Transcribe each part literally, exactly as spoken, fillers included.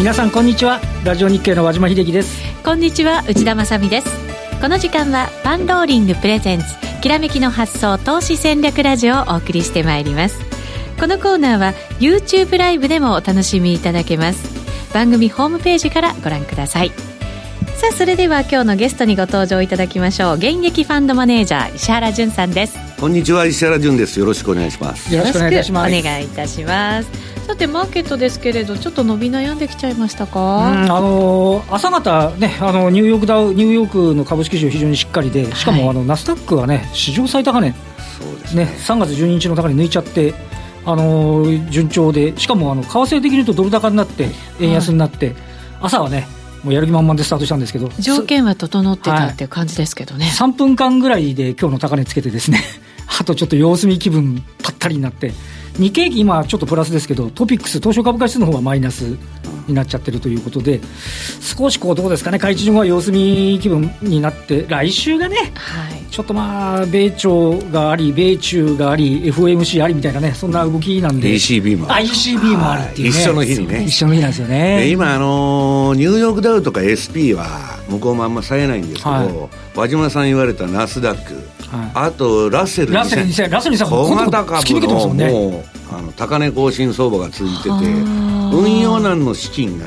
皆さんこんにちは。ラジオ日経の和島秀樹です。こんにちは、内田まさみです。この時間はパンローリングプレゼンツきらめきの発想投資戦略ラジオをお送りしてまいります。このコーナーは YouTube ライブでもお楽しみいただけます。番組ホームページからご覧ください。さあ、それでは今日のゲストにご登場いただきましょう。現役ファンドマネージャー石原潤さんです。こんにちは、石原潤です。よろしくお願いします。よろしくお願いいたします。お願いいたします。さて、マーケットですけれど、ちょっと伸び悩んできちゃいましたか。うん、あの朝方、ね、あのニューヨークダウ、ニューヨークの株式市場非常にしっかりで、しかも、はい、あのナスダックは、ね、史上最高値、そうですね、ね、さんがつじゅうににちの高値抜いちゃって、あの順調で、しかもあの為替的に言うとドル高になって円安になって、はい、朝はねもうやる気満々でスタートしたんですけど、条件は整ってたっていう感じですけどね、はい、さんぷんかんぐらいで今日の高値つけてですねあとちょっと様子見気分ぱったりになって、日経平均今ちょっとプラスですけど、トピックス東証株価指数の方がマイナスになっちゃってるということで、少しこうどうですかね、買い基準は様子見気分になって、来週がね、はい、ちょっとまあ米朝があり米中があり エフオーエムシー ありみたいなね、そんな動きなんで アイシービー もある、 アイシービー もあるっていうね、一緒の日にね、一緒の日なんですよね。今あのニューヨークダウとか エスピー は向こうもあんま冴えないんですけど、はい、和島さん言われたナスダック、はい、あとラッセルにせん、ラッセルにせん、小型株のもうあの高値更新相場が続いてて、運用難の資金が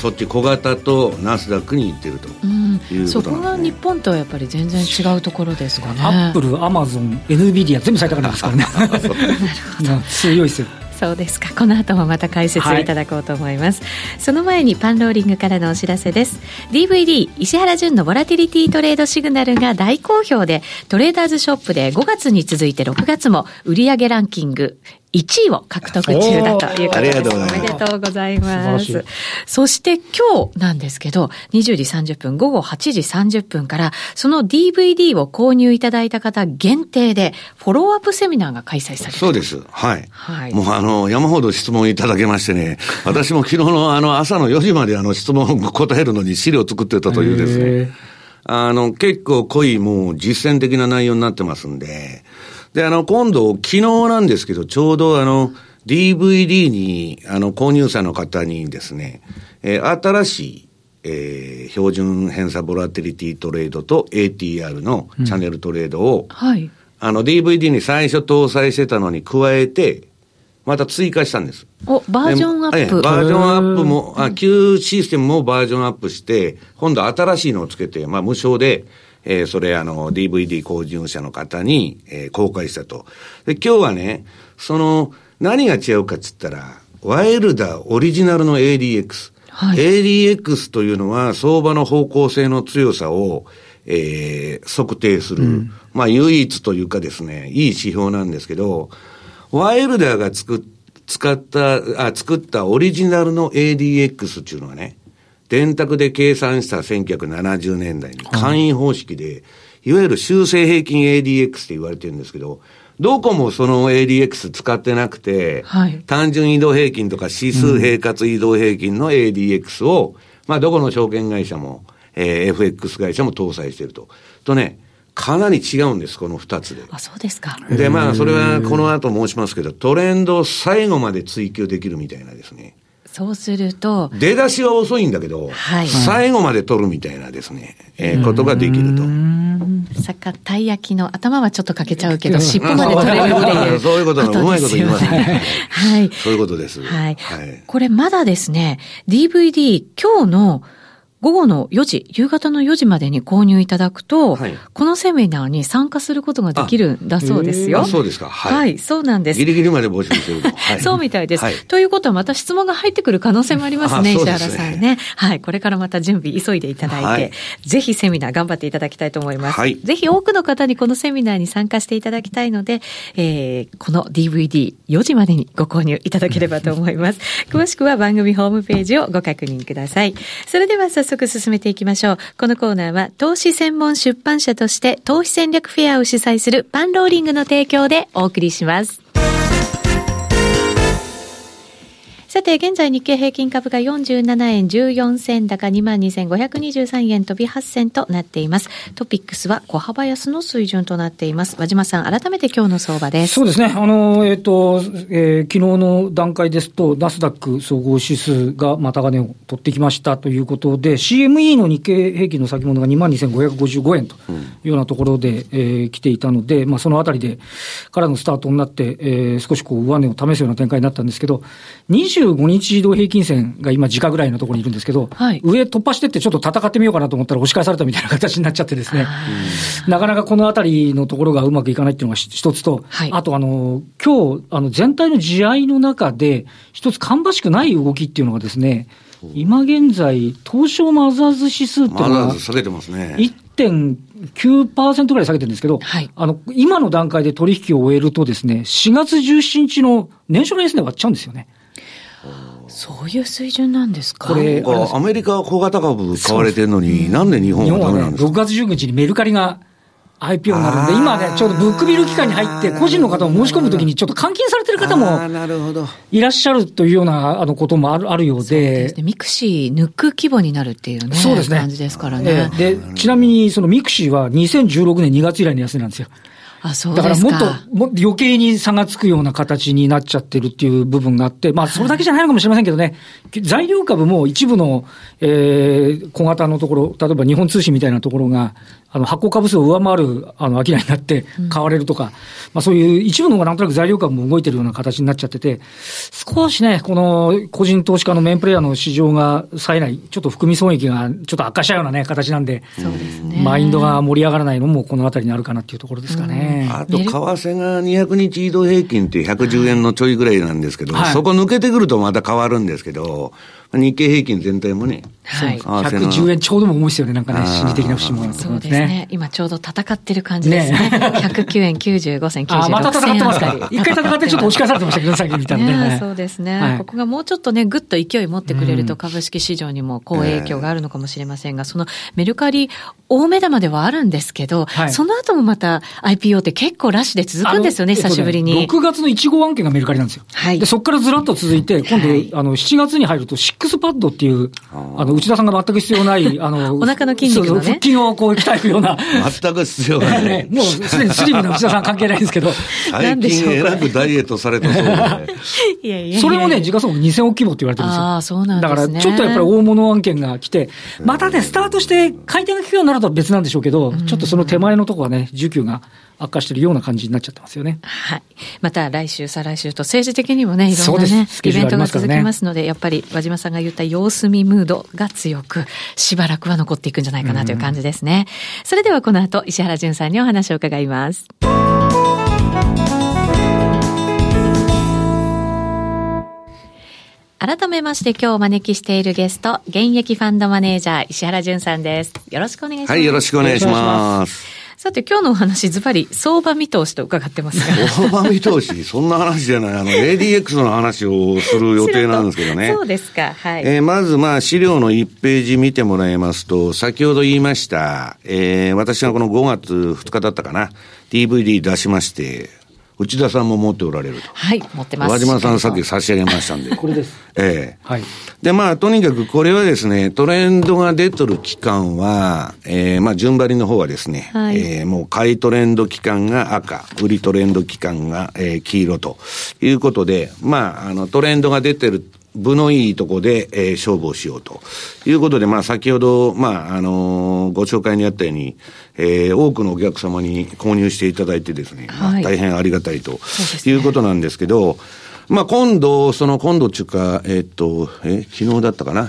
そっち小型とナスダックに行ってるということなんで、ね、うん、そこが日本とはやっぱり全然違うところですかね。アップル、アマゾン、エヌビディア 全部最高値ですからね強いですよ。そうですか。この後もまた解説いただこうと思います、はい、その前にパンローリングからのお知らせです。 ディーブイディー 石原潤のボラティリティトレードシグナルが大好評で、トレーダーズショップでごがつに続いてろくがつも売上ランキングいちいを獲得中だということです。おめでとうございます。そして今日なんですけど、にじゅうじさんじゅっぷん、午後はちじさんじゅっぷんからその ディーブイディー を購入いただいた方限定でフォローアップセミナーが開催される。そうです。はい、はい、もうあの山ほど質問いただけましてね、私も昨日のあの朝のよじまであの質問を答えるのに資料を作ってたというですね、あの結構濃いもう実践的な内容になってますんで、で、あの、今度、昨日なんですけど、ちょうどあの、ディーブイディー に、あの、購入者の方にですね、えー、新しい、えー、標準偏差ボラティリティトレードと エーティーアール のチャンネルトレードを、うん、はい、あの、ディーブイディー に最初搭載してたのに加えて、また追加したんです。お、バージョンアップ。バージョンアップも、あ、旧システムもバージョンアップして、今度新しいのをつけて、まあ、無償で、えー、それあの ディーブイディー 購入者の方に、えー、公開したと。で、今日はね、その何が違うかっつったら、ワイルダーオリジナルの エーディーエックス、はい、エーディーエックス というのは相場の方向性の強さを、えー、測定する、うん、まあ唯一というかですね、いい指標なんですけど、ワイルダーがつく使ったあ作ったオリジナルの エーディーエックス っていうのはね、電卓で計算したせんきゅうひゃくななじゅうねんだいに簡易方式で、いわゆる修正平均 エーディーエックス って言われてるんですけど、どこもその エーディーエックス 使ってなくて、はい、単純移動平均とか指数平滑移動平均の エーディーエックス を、うん、まあどこの証券会社も、えー、エフエックス 会社も搭載してると。とね、かなり違うんです、この二つで。あ、そうですか。で、まあそれはこの後申しますけど、トレンドを最後まで追求できるみたいなですね。そうすると出だしは遅いんだけど、はい、最後まで取るみたいなですね、えー、ことができると。たい焼きの頭はちょっと欠けちゃうけど尻尾まで取れるっていうそういうことのうまいこと言いますねはい、そういうことです、はいはい、これまだですね ディーブイディー 今日の午後のよじ、夕方のよじまでに購入いただくと、はい、このセミナーに参加することができるんだそうですよ。あ、そうですか。はい、はい、そうなんです。ギリギリまで募集してるの、はい、そうみたいです、はい。ということはまた質問が入ってくる可能性もありますね、石原さんね。はい、これからまた準備急いでいただいて、はい、ぜひセミナー頑張っていただきたいと思います、はい。ぜひ多くの方にこのセミナーに参加していただきたいので、えー、この ディーブイディーよじまでにご購入いただければと思います。詳しくは番組ホームページをご確認ください。それでは早速早速進めていきましょう。このコーナーは投資専門出版社として投資戦略フェアを主催するパンローリングの提供でお送りします。さて現在日経平均株がよんじゅうななえんじゅうよんせん高 にまんにせんごひゃくにじゅうさん 円飛びはっせんとなっています。トピックスは小幅安の水準となっています。和島さん、改めて今日の相場です。そうですね、あの、えーとえー、昨日の段階ですとナスダック総合指数がまた高値を取ってきましたということで シーエムイー の日経平均の先物が にまんにせんごひゃくごじゅうご 円というようなところで、えー、来ていたので、まあ、そのあたりでからのスタートになって、えー、少しこう上値を試すような展開になったんですけど、にじゅうごにち移動平均線が今時価ぐらいのところにいるんですけど、はい、上突破してってちょっと戦ってみようかなと思ったら押し返されたみたいな形になっちゃってですね、なかなかこのあたりのところがうまくいかないっていうのが一つと、はい、あとあの今日あの全体の地合いの中で一つ芳しくない動きっていうのがですね、今現在東証マザーズ指数っていうのが いってんきゅうパーセント ぐらい下げてるんですけど、はい、あの今の段階で取引を終えるとですね、しがつじゅうしちにちの年初の安値割っちゃうんですよね。そういう水準なんですか。これアメリカは小型株買われてるのに、なんで日本はダメなんですか。ろくがつじゅうくにちにメルカリが アイピーオー になるんで、今ねちょうどブックビル期間に入って個人の方を申し込むときにちょっと監禁されてる方もいらっしゃるというようなあのこともある、あるようで、ミクシー抜く規模になるっていうね、そうですね、感じですからね。で、ちなみにそのミクシーはにせんじゅうろくねんにがつ以来の安値なんですよ。あ、そうですか。だからもっとも余計に差がつくような形になっちゃってるっていう部分があって、まあそれだけじゃないのかもしれませんけどね、はい、材料株も一部の、えー、小型のところ、例えば日本通信みたいなところが、あの発行株数を上回るあの商いになって買われるとか、うん、まあそういう一部の方がなんとなく材料株も動いてるような形になっちゃってて、少しね、この個人投資家のメインプレイヤーの市場が冴えない、ちょっと含み損益がちょっと悪化したようなね、形なんで、そうですね、マインドが盛り上がらないのもこのあたりにあるかなっていうところですかね。うん、あと為替がにひゃくにち移動平均ってひゃくじゅうえんのちょいぐらいなんですけど、はい、そこ抜けてくるとまた変わるんですけど、日経平均全体もね、はい、ひゃくじゅうえんちょうども重いですよね、なんかね、心理的な節目なんですね。そうですね、今ちょうど戦ってる感じですね。ひゃくきゅうえんきゅうじゅうごせん、きゅうじゅうろくせんあまた戦ってますか。一回戦ってちょっと押し返されてましたけど、さっき見たんで、ね、そうですね、はい、ここがもうちょっとね、ぐっと勢い持ってくれると株式市場にも好影響があるのかもしれませんが、そのメルカリ大目玉ではあるんですけど、はい、その後もまた アイピーオー って結構ラッシュで続くんですよね、久しぶりに、ね、ろくがつのいち号案件がメルカリなんですよ、はい、でそこからずらっと続いて今度、はい、あのしちがつに入るとシックスパッドっていう、あの内田さんが全く必要ないあのお腹の筋肉のね、腹筋をこう鍛えるような全く必要ない、ね、もうすでにスリムな内田さん関係ないんですけど最近えらくダイエットされたそうでいやいやいや、それもね時価総額にせんおく規模って言われてるんですよ。あ、そうなんです、ね、だからちょっとやっぱり大物案件が来て、またねスタートして回転が効くようになるとは別なんでしょうけど、ちょっとその手前のとこはね需給が悪化してるような感じになっちゃってますよね。はい。また来週、再来週と政治的にもね、いろんなね、イベントが続きますので、やっぱり和島さんが言った様子見ムードが強く、しばらくは残っていくんじゃないかなという感じですね。それではこの後、石原淳さんにお話を伺います。改めまして今日お招きしているゲスト、現役ファンドマネージャー、石原淳さんです。よろしくお願いします。はい、よろしくお願いします。さて今日のお話、ズバリ相場見通しと伺ってますが、相場見通しそんな話じゃない、あの エーディーエックス の話をする予定なんですけどね。そうですか、はい、えー、まずまあ資料のいちページ見てもらいますと、先ほど言いました、えー、私がこのごがつふつかだったかな、 ディーブイディー 出しまして、内田さんも持っておられると。はい、持ってます。和島さんさっき差し上げましたんで。これです。ええ。はい。で、まあ、とにかくこれはですね、トレンドが出とる期間は、えー、まあ、順張りの方はですね、はい、えー、もう買いトレンド期間が赤、売りトレンド期間が、えー、黄色ということで、まあ、あの、トレンドが出てる部のいいとこで、えー、勝負をしようということで、まあ、先ほど、まあ、あのー、ご紹介にあったように、えー、多くのお客様に購入していただいてですね、はい、まあ、大変ありがたいということなんですけど、ね、まあ、今度、その今度っていうか、えっと、え、昨日だったかな、うん、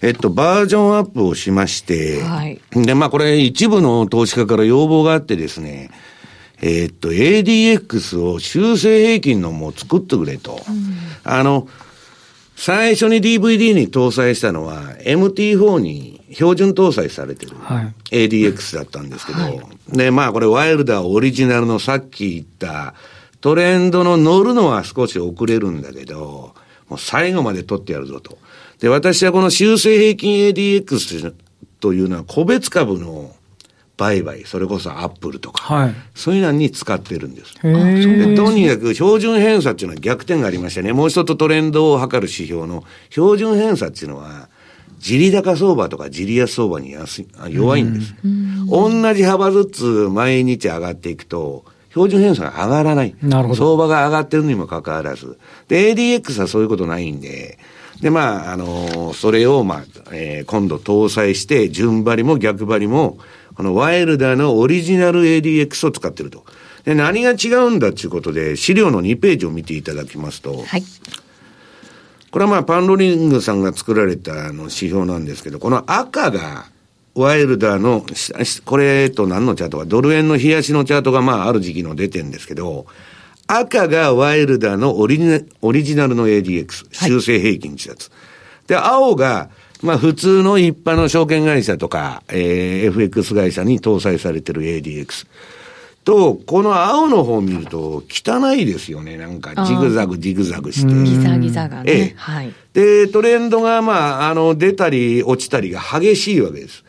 えっと、バージョンアップをしまして、はい、で、まあ、これ一部の投資家から要望があってですね、えっと、エーディーエックス を修正平均のもう作ってくれと、うん、あの、最初に ディーブイディー に搭載したのは エムティーフォー に標準搭載されてる エーディーエックス だったんですけど、はいはい、で、まあこれワイルダーオリジナルのさっき言ったトレンドの乗るのは少し遅れるんだけど、もう最後まで取ってやるぞと。で、私はこの修正平均 エーディーエックス というのは個別株の売買、それこそアップルとか、はい、そういうのに使ってるんです。でとにかく標準偏差っていうのは逆転がありましたね。もう一つトレンドを測る指標の標準偏差っていうのはジリ高相場とかジリ安相場に安い弱いんです、うん、同じ幅ずつ毎日上がっていくと標準偏差が上がらない。なるほど。相場が上がってるにもかかわらずで エーディーエックス はそういうことないんででまああのそれを、まあえー、今度搭載して順張りも逆張りもこのワイルダーのオリジナル エーディーエックス を使ってると。で何が違うんだということで資料のにページを見ていただきますと、はい、これはまあパンロリングさんが作られたあの指標なんですけど、この赤がワイルダーのこれと何のチャートかドル円の冷やしのチャートがまあある時期の出てるんですけど、赤がワイルダーのオリジナル、オリジナルの エーディーエックス、修正平均ってやつ、はい、で青がまあ普通の一般の証券会社とか、えー、エフエックス 会社に搭載されてる エーディーエックス と、この青の方を見ると汚いですよね。なんかジグザグジグザグしてギザギザがね、ええ、はい、でトレンドがまああの出たり落ちたりが激しいわけです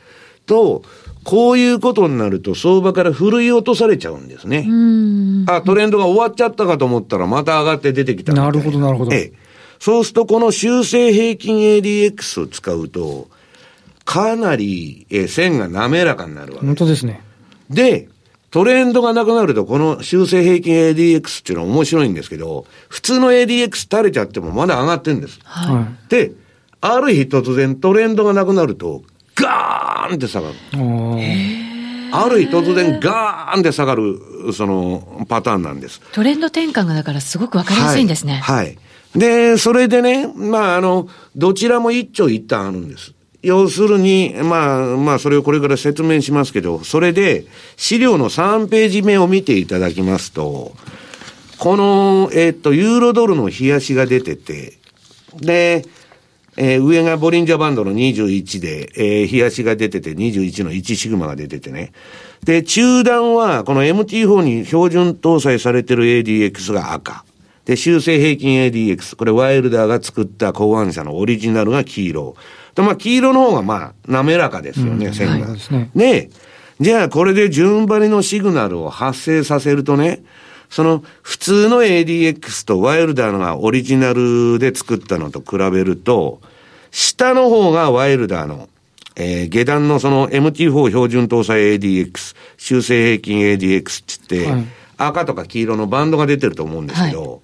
と、こういうことになると相場から振るい落とされちゃうんですね。うーん、あ、トレンドが終わっちゃったかと思ったらまた上がって出てきたみたいな。なるほどなるほど、ええ、そうするとこの修正平均 エーディーエックス を使うとかなり、えー、線が滑らかになるわけです。本当ですね。でトレンドがなくなるとこの修正平均 エーディーエックス っていうのは面白いんですけど、普通の エーディーエックス 垂れちゃってもまだ上がってるんです、はい、である日突然トレンドがなくなるとガーンって下がる。ある日突然ガーンって下がるそのパターンなんです。トレンド転換がだからすごく分かりやすいんですね。はい、はい、でそれでね、まああのどちらも一長一短あるんです。要するにまあまあそれをこれから説明しますけど、それで資料のさんページ目を見ていただきますと、このえっとユーロドルの冷やしが出てて、でえー、上がボリンジャーバンドのにじゅういちで、えー、日足が出ててにじゅういちのいちシグマが出ててね。で、中段はこの エムティーフォー に標準搭載されてる エーディーエックス が赤。で、修正平均 エーディーエックス。これワイルダーが作った考案者のオリジナルが黄色。で、まあ黄色の方がまあ滑らかですよね、うん、線が。はい、ね。で、じゃあこれで順張りのシグナルを発生させるとね、その普通の エーディーエックス とワイルダーがオリジナルで作ったのと比べると、下の方がワイルダーの、えー、下段のその エムティーフォー 標準搭載 エーディーエックス、修正平均 エーディーエックス って言って、はい、赤とか黄色のバンドが出てると思うんですけど、はい、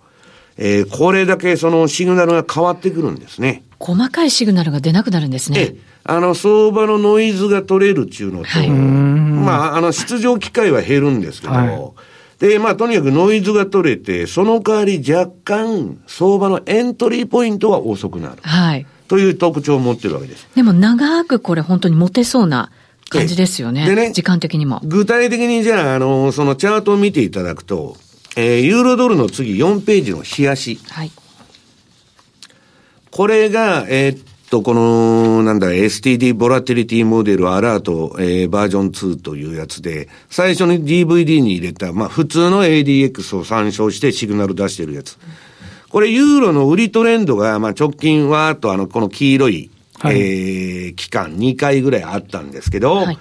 えー、これだけそのシグナルが変わってくるんですね。細かいシグナルが出なくなるんですね。えあの相場のノイズが取れるっていうのと、はい、まああの出場機会は減るんですけど、はい、で、まあ、とにかくノイズが取れて、その代わり若干、相場のエントリーポイントは遅くなる。はい。という特徴を持ってるわけです。でも、長くこれ本当に持てそうな感じですよね。でね。時間的にも。具体的にじゃあ、あの、そのチャートを見ていただくと、えー、ユーロドルの次よんページの日足。はい。これが、えー、っと、この、なんだ、エスティーディー ボラティリティモデルアラート、えー、バージョンツーというやつで、最初に ディーブイディー に入れた、まあ普通の エーディーエックス を参照してシグナル出してるやつ。これユーロの売りトレンドが、まあ直近は、とあの、この黄色い、はい、えー、期間にかいぐらいあったんですけど、はい、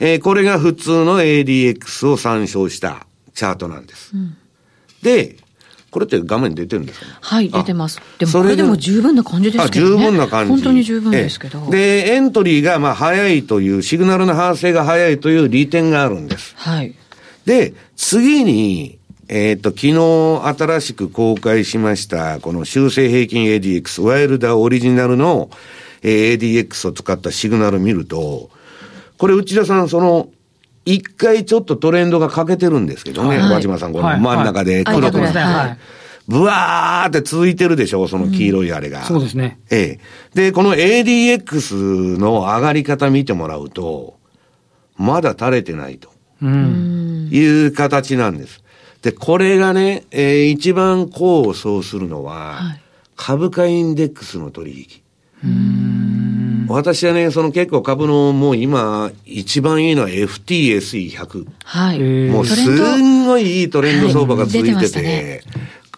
えー、これが普通の エーディーエックス を参照したチャートなんです。うん、で、これって画面出てるんですかね。はい、出てます。でもこれでも十分な感じですけどね。十分な感じ。本当に十分ですけど。で、エントリーがまあ早いという、シグナルの発生が早いという利点があるんです。はい。で、次に、えっと、昨日新しく公開しました、この修正平均 エーディーエックス、ワイルダーオリジナルの エーディーエックス を使ったシグナル見ると、これ内田さん、その、一回ちょっとトレンドが欠けてるんですけどね、はい、和島さん、この真ん中で黒くなって、はい、ブワーって続いてるでしょ、その黄色いあれが。うん、そうですね。ええ。で、この エーディーエックス の上がり方見てもらうと、まだ垂れてないと、うん、いう形なんです。で、これがね、えー、一番功を奏するのは、はい、株価インデックスの取引。うーん、私はね、その結構株のもう今一番いいのは エフティーエスイーひゃく。はい。もうすんごいいいトレンド相場が続いてて、はい、出てましたね、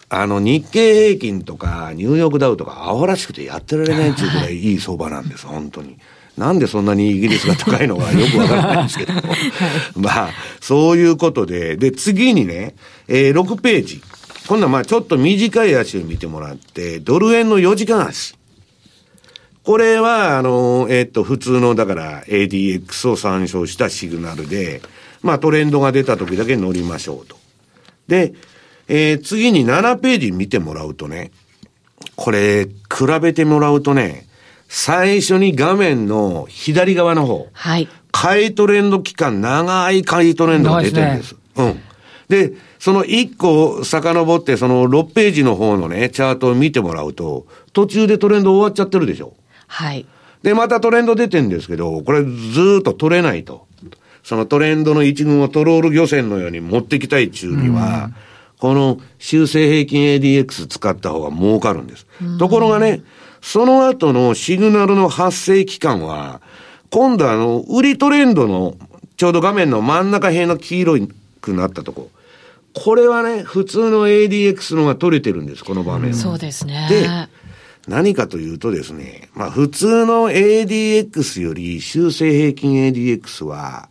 あの日経平均とかニューヨークダウとかアホらしくてやってられないっていうぐらいいい相場なんです、はい、本当に。なんでそんなにイギリスが高いのかよくわからないんですけどもまあそういうことで、で次にね、えー、ろくページ、今度はまあちょっと短い足を見てもらって、ドル円のよじかん足、これはあのえっと普通のだから エーディーエックス を参照したシグナルで、まあトレンドが出た時だけ乗りましょうと。で、えー、次にななページ見てもらうとね、これ比べてもらうとね、最初に画面の左側の方、はい、買いトレンド期間、長い買いトレンドが出てるんです。うん。で、そのいっこ遡って、そのろくページの方のね、チャートを見てもらうと、途中でトレンド終わっちゃってるでしょ。はい。で、またトレンド出てんですけど、これずーっと取れないと。そのトレンドの一群をトロール漁船のように持ってきたい中には、うん、この修正平均 エーディーエックス 使った方が儲かるんです。うん、ところがね、その後のシグナルの発生期間は、今度あの、売りトレンドの、ちょうど画面の真ん中辺の黄色くなったとこ。これはね、普通の エーディーエックス のが取れてるんです、この場面は。そうですね。で、何かというとですね、まあ普通の エーディーエックス より修正平均 エーディーエックス は、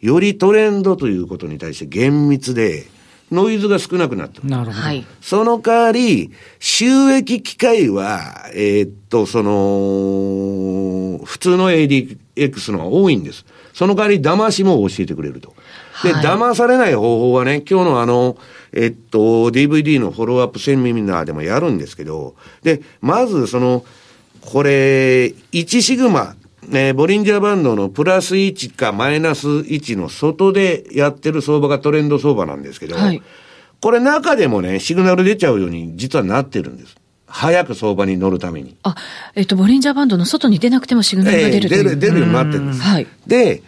よりトレンドということに対して厳密で、ノイズが少なくなった。なるほど。はい。その代わり、収益機会は、えー、っと、その、普通の エーディーエックス のが多いんです。その代わり、騙しも教えてくれると。で、はい、騙されない方法はね、今日のあの、えっと、ディーブイディー のフォローアップセミナーでもやるんですけど、で、まず、その、これ、いちシグマ、ね、ボリンジャーバンドのプラスいちかマイナスいちの外でやってる相場がトレンド相場なんですけど、はい、これ中でもね、シグナル出ちゃうように実はなってるんです。早く相場に乗るために。あ、えっと、ボリンジャーバンドの外に出なくてもシグナルが出るという、えー、出る、出るようになってるんです。はい。で、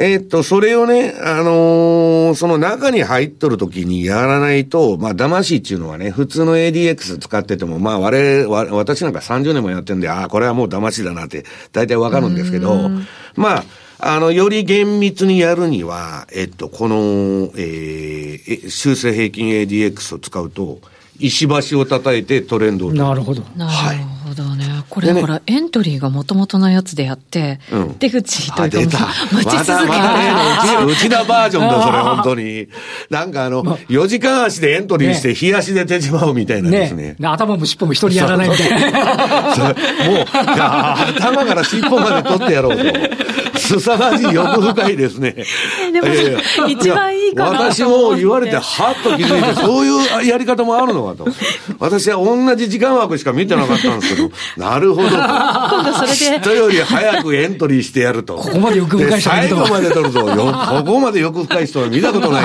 えー、っと、それをね、あのー、その中に入っとるときにやらないと、まあ、騙しっていうのはね、普通の エーディーエックス 使ってても、まあ、我々、私なんかさんじゅうねんもやってるんで、ああ、これはもう騙しだなって、大体わかるんですけど、まあ、あの、より厳密にやるには、えっと、この、えー、修正平均 エーディーエックス を使うと、石橋を叩いてトレンドを。なるほど。はい。なるほどね。これだからエントリーが元々のやつでやって、うん、出口というか持ち続けた。またまたね、うちだバージョンだ、それ本当に。なんかあの、ま、よじかん足でエントリーして、日足で出ちまうみたいなんですね。ねね頭も尻尾も一人やらないみたいな。そうそうもう、頭から尻尾まで取ってやろうと。すさまじい欲深いですね。でも、いやいや一番いいかなと思って。私も言われて、はっと気づいて、そういうやり方もあるのかと。私は同じ時間枠しか見てなかったんですけど、なるほどと。今度それで。人より早くエントリーしてやると。ここまで欲深い人は見たことない。最後まで取るぞよ。ここまで欲深い人は見たことな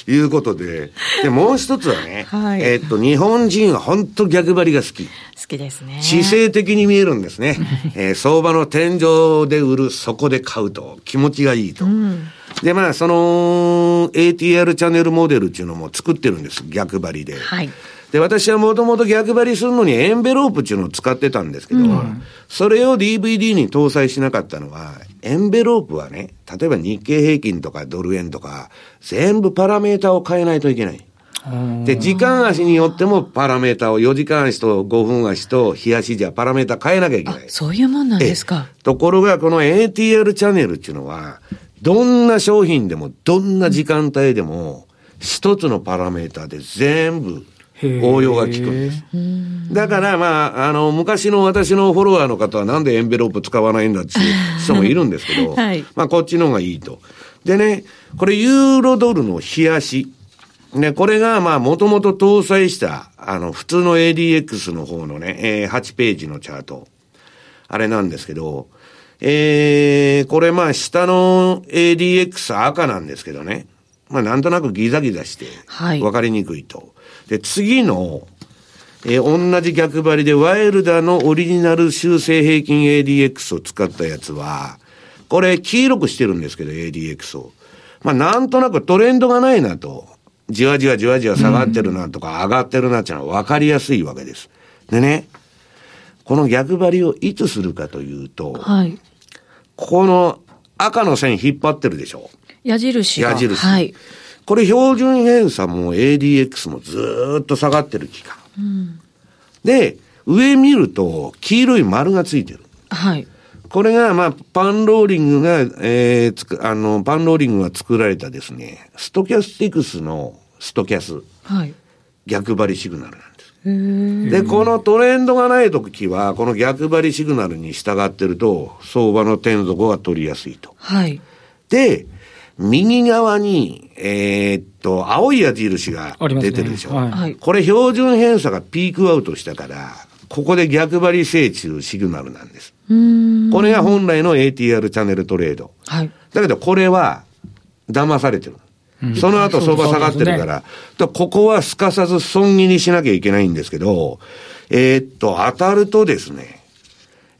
いと。いうことで。で、もう一つはね、はい、えー、っと、日本人は本当逆張りが好き。好きですね。姿勢的に見えるんですね。えー、相場の天井で売る、そこここで買うと気持ちがいいと、うん、でまあその エーティーアール チャンネルモデルっていうのも作ってるんです、逆張りで、はい、で私はもともと逆張りするのにエンベロープっていうのを使ってたんですけど、うん、それを ディーブイディー に搭載しなかったのは、エンベロープはね、例えば日経平均とかドル円とか全部パラメータを変えないといけない、で時間足によってもパラメータをよじかん足とごふん足と日足じゃパラメータ変えなきゃいけない。あ、そういうもんなんですか。ところがこの エーティーアール チャンネルっていうのは、どんな商品でもどんな時間帯でも一つのパラメータで全部応用が効くんです。だからまああの昔の私のフォロワーの方はなんでエンベロープ使わないんだっていう人もいるんですけど、はい、まあこっちの方がいいと。でね、これユーロドルの日足ね、これが、まあ、もともと搭載した、あの、普通の エーディーエックス の方のね、えー、はちページのチャート。あれなんですけど、えー、これ、まあ、下の エーディーエックス 赤なんですけどね。まあ、なんとなくギザギザして、わかりにくいと。はい、で、次の、えー、同じ逆張りで、ワイルダーのオリジナル修正平均 エーディーエックス を使ったやつは、これ、黄色くしてるんですけど、エーディーエックス を。まあ、なんとなくトレンドがないなと。じわじわじわじわ下がってるなとか上がってるなっていうのは分かりやすいわけです。でね、この逆張りをいつするかというと、はい、この赤の線引っ張ってるでしょ。矢印が。矢印。はい。これ標準偏差も エーディーエックス もずーっと下がってる期間。うん、で、上見ると黄色い丸がついてる。はい。これが、まあ、パンローリングが、えー、つく、あの、パンローリングが作られたですね、ストキャスティクスのストキャス。はい。逆張りシグナルなんです。で、このトレンドがないときは、この逆張りシグナルに従ってると、相場の天底が取りやすいと。はい。で、右側に、えー、っと、青い矢印が出てるでしょ。ね、はい、これ標準偏差がピークアウトしたから、ここで逆張り正中シグナルなんです。うーん、これが本来の エーティーアール チャンネルトレード。はい、だけどこれは騙されてる。うん、その後相場下がってるから、ね、ここはすかさず損切りしなきゃいけないんですけど、えー、っと、当たるとですね、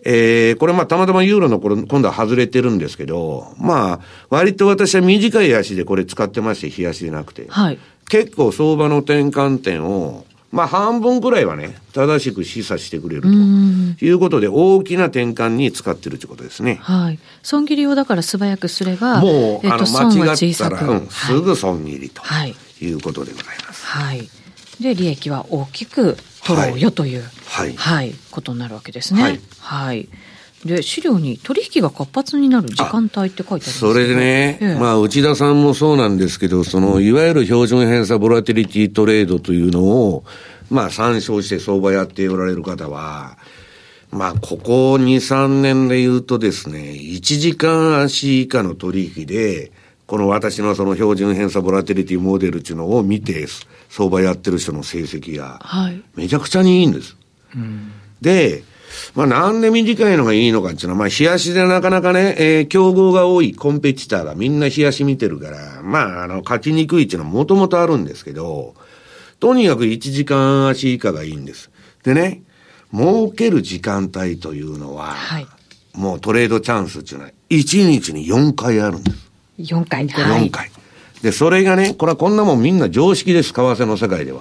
えー、これまあたまたまユーロの頃今度は外れてるんですけど、まあ割と私は短い足でこれ使ってまして、日足でなくて、はい、結構相場の転換点をまあ半分くらいはね正しく示唆してくれるということで、大きな転換に使ってるということですね。はい。損切りをだから素早くすれば、もう、えー、あの間違ったら、うん、すぐ損切りということでございます。はい。はい、で利益は大きく取ろうよという、はいはいはい、ことになるわけですね。はい。はい、で資料に取引が活発になる時間帯って書いてあるんですね。それでね、ええ、まあ内田さんもそうなんですけど、そのいわゆる標準偏差ボラティリティトレードというのをまあ参照して相場やっておられる方は、まあここにさんねんで言うとですね、いちじかん足以下の取引で、この私のその標準偏差ボラティリティモデルっていうのを見て相場やってる人の成績がめちゃくちゃにいいんです。はい、うん、で、まあなんで短いのがいいのかっていうのは、まあ日足でなかなかね、えー、競合が多いコンペティターがみんな日足見てるから、まああの勝ちにくいっていうのはもともとあるんですけど、とにかくいちじかん足以下がいいんです。でね、儲ける時間帯というのは、はい、もうトレードチャンスっていうのはいちにちによんかいあるんです。よんかい、はい、よんかいで、それがね、これはこんなもんみんな常識です。為替の世界では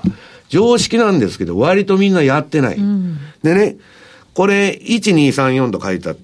常識なんですけど、割とみんなやってない、うん、でね、これいちにさんよんと書いた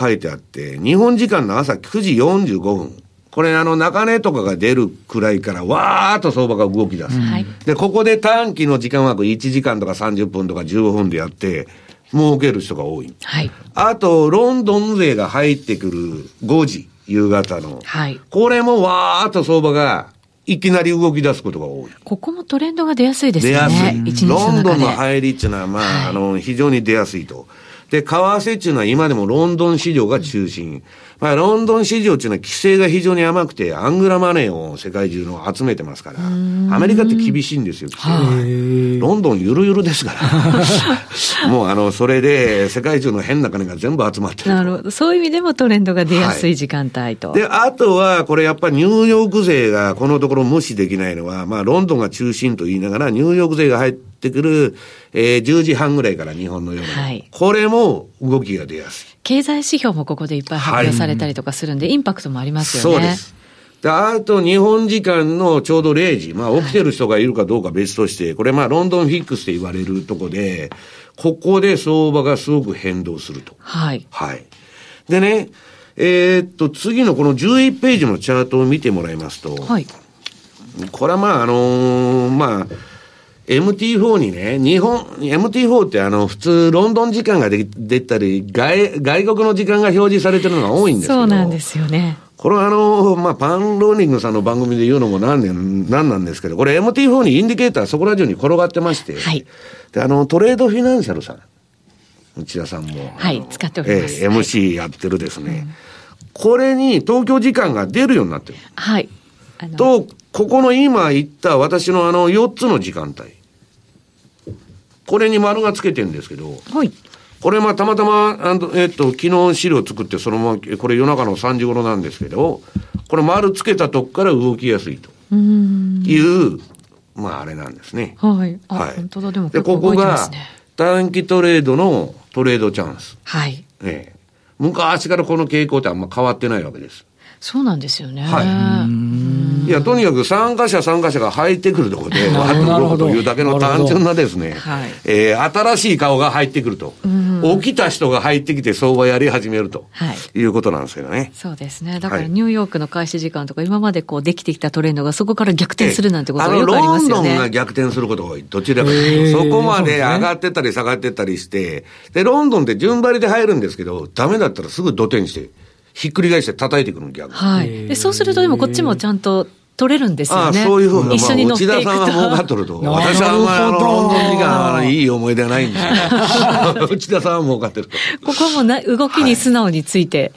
書いてあって、日本時間の朝くじよんじゅうごふん、これあの中値とかが出るくらいからわーっと相場が動き出す、うん、でここで短期の時間枠いちじかんとかさんじゅっぷんとかじゅうごふんでやって儲ける人が多い、はい、あとロンドン勢が入ってくるごじ夕方の、はい、これもわーっと相場がいきなり動き出すことが多い。ここもトレンドが出やすいですね。出やすい。一日の中でロンドンの入りっていうのは、まあ、はい、あの非常に出やすいと。で、為替っていうのは今でもロンドン市場が中心、うん、まあ、ロンドン市場っていうのは規制が非常に甘くてアングラマネーを世界中の集めてますから、アメリカって厳しいんですよ、はい、ロンドンゆるゆるですからもうあのそれで世界中の変な金が全部集まってる。なるほど。そういう意味でもトレンドが出やすい時間帯と、はい、であとはこれやっぱりニューヨーク勢がこのところ無視できないのは、まあ、ロンドンが中心と言いながらニューヨーク勢が入ってくる、えー、じゅうじはんぐらいから日本のような、はい、これも動きが出やすい。経済指標もここでいっぱい発表されたりとかするんで、はい、インパクトもありますよね。そうです。で、あと日本時間のちょうどれいじ、まあ起きてる人がいるかどうか別として、はい、これまあロンドンフィックスって言われるとこで、ここで相場がすごく変動すると。はい。はい。でね、えー、っと次のこのじゅういちページのチャートを見てもらいますと、はい、これはまああのー、まあ、エムティーフォー にね、日本、エムティーフォー ってあの、普通、ロンドン時間がで出たり、外、外国の時間が表示されてるのが多いんですけど。そうなんですよね。これはあの、まあ、パンローリングさんの番組で言うのもなんで、なんなんですけど、これ エムティーフォー にインディケーターそこら中に転がってまして、はい。で、あの、トレードフィナンシャルさん、内田さんも、はい、使っております。えー、エムシー やってるですね、はい。これに東京時間が出るようになってる。はい。あのと、ここの今言った私のあの、よっつの時間帯。これに丸がつけてるんですけど、はい、これまあたまたま、えっと、昨日資料作ってそのまま、これ夜中のさんじ頃なんですけど、これ丸つけたとこから動きやすいという、まああれなんですね。はい。あ、はい、本当だ。でもここ動いてますね。で、ここが短期トレードのトレードチャンス。はい。ええ。昔からこの傾向ってあんま変わってないわけです。そうなんですよね、はい、うーん、いやとにかく参加者参加者が入ってくるところでわーっと動くというだけの単純なですね、えー、新しい顔が入ってくると、起きた人が入ってきて相場やり始めると、はい、いうことなんですよね。そうですね。だからニューヨークの開始時間とか、今までこうできてきたトレンドがそこから逆転するなんてことがよくありますよね。あのロンドンが逆転することが多い。どちらかというとそこまで上がってったり下がってったりして、でロンドンって順張りで入るんですけど、ダメだったらすぐ土手にしてひっくり返して叩いてくるの逆。はい。でそうするとでもこっちもちゃんと取れるんですよね。ああ、そういうふうな、一緒に乗っていくと、まあ、内田さんは儲かっとると、私はあんまりあのロンドン時間いい思い出はないんですけど内田さんは儲かってるとここもな動きに素直について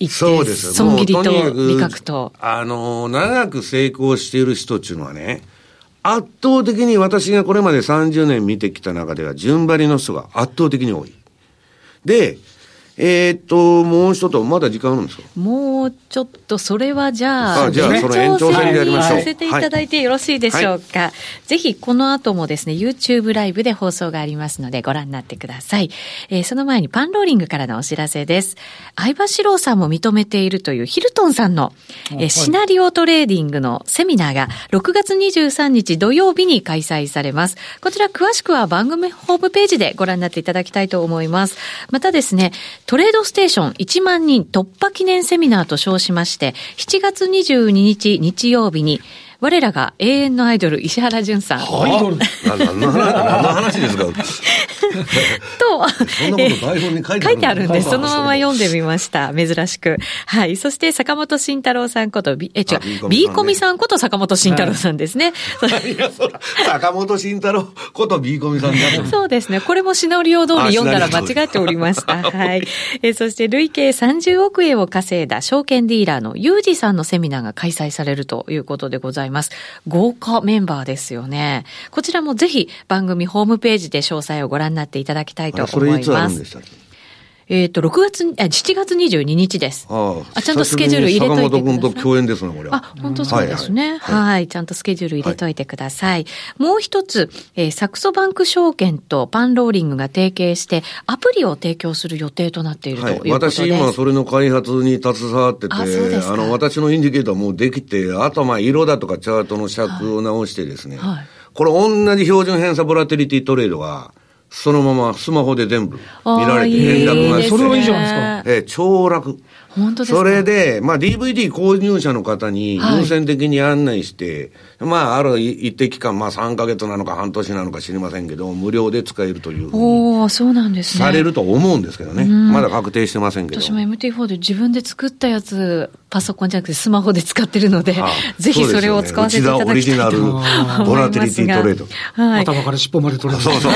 いって、はい、そうです、損切りと利確と、あの長く成功している人っていうのはね、圧倒的に私がこれまでさんじゅうねん見てきた中では順張りの人が圧倒的に多い。でえー、っともう一つ、まだ時間あるんですか？もうちょっとそれはじゃあ、じゃあその延長戦にさせていただいてよろしいでしょうか、はいはい、ぜひこの後もですね YouTube ライブで放送がありますのでご覧になってください、えー、その前にパンローリングからのお知らせです。相場志郎さんも認めているというヒルトンさんの、えー、シナリオトレーディングのセミナーがろくがつにじゅうさんにち土曜日に開催されます。こちら詳しくは番組ホームページでご覧になっていただきたいと思います。またですね、トレードステーションいちまんにん突破記念セミナーと称しまして、しちがつにじゅうににち日曜日に、我らが永遠のアイドル石原淳さん。アイドル何の話ですかと、そんなこと台本に書いてあるんです。書いてあるんです。そのまま読んでみました。珍しく。はい。そして坂本慎太郎さんこと、B、え、違う、B コミさんこと坂本慎太郎さんですね。はい、いや、そら、坂本慎太郎こと B コミさんになってる。そうですね。これもシナリオ通り読んだら間違っておりました。はい。え、そして累計さんじゅうおくえんを稼いだ証券ディーラーのユージさんのセミナーが開催されるということでございます。豪華メンバーですよね。こちらもぜひ番組ホームページで詳細をご覧になっていただきたいと思います。あ、それいつあるんでしたっけ？えっ、ー、とろくがつ、あ、しちがつにじゅうににちです。ああ、ちゃんとスケジュール入れといてください。坂本君と共演ですね、これは。あ、本当そうですね。はい、はいはい、ちゃんとスケジュール入れといてください。はい、もう一つ、えー、サクソバンク証券とパンローリングが提携してアプリを提供する予定となっているということです。はい、私今それの開発に携わってて、あ、あの私のインディケーターもうできて、あとまあ色だとかチャートの尺を直してですね。はいはい、これ同じ標準偏差ボラティリティトレードが。そのままスマホで全部見られて連絡がいい、ね、それはいいじゃないですか。えー、超楽。本当ですか。それで、まあ ディーブイディー 購入者の方に優先的に案内して、はい、まあある一定期間、まあさんかげつなのか半年なのか知りませんけど、無料で使えるというふうに。お、そうなんですね。されると思うんですけどね。まだ確定してませんけど。私も エムティーフォー で自分で作ったやつ、パソコンじゃなくてスマホで使ってるので、はあ、ぜひそれを使わせていただきたいと思いますが。うちだオリジナルボラティリティトレード。はい、頭から尻尾まで取れる。そうそう。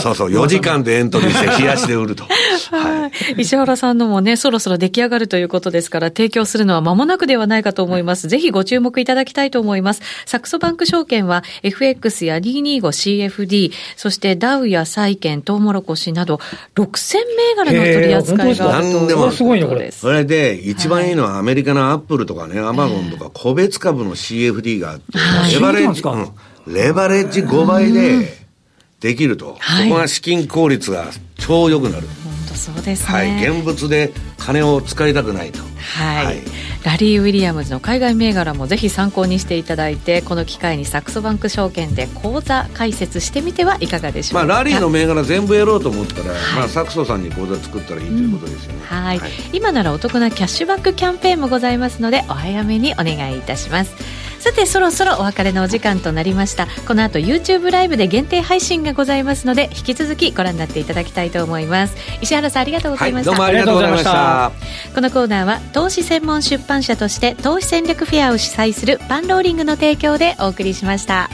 そうそう、よじかんでエントリーして冷やして売ると。はい、石原さんのもね、そろそろ出来上がるということですから、提供するのは間もなくではないかと思います。ぜひご注目いただきたいと思います。サクソバンク証券は エフエックス や にひゃくにじゅうごシーエフディー、そしてダウや債券、トウモロコシなどろくせんめいがらの取り扱いがあるということです。それで一番いいのはアメリカのアップルとかね、アマゾンとか個別株の シーエフディー があって、レバレッジ、うん、レバレッジごばいでできると、はい、そこが資金効率が超良くなる。そうですね、はい、現物で金を使いたくないと、はいはい、ラリー・ウィリアムズの海外銘柄もぜひ参考にしていただいて、この機会にサクソバンク証券で口座開設してみてはいかがでしょうか。まあ、ラリーの銘柄全部やろうと思ったら、はい、まあ、サクソさんに口座作ったらいいということですよね、うん、はいはい、今ならお得なキャッシュバックキャンペーンもございますので、お早めにお願いいたします。さて、そろそろお別れのお時間となりました。この後 YouTube ライブで限定配信がございますので、引き続きご覧になっていただきたいと思います。石原さん、ありがとうございました。はい、どうもありがとうございました。このコーナーは投資専門出版社として投資戦略フェアを主催するパンローリングの提供でお送りしました。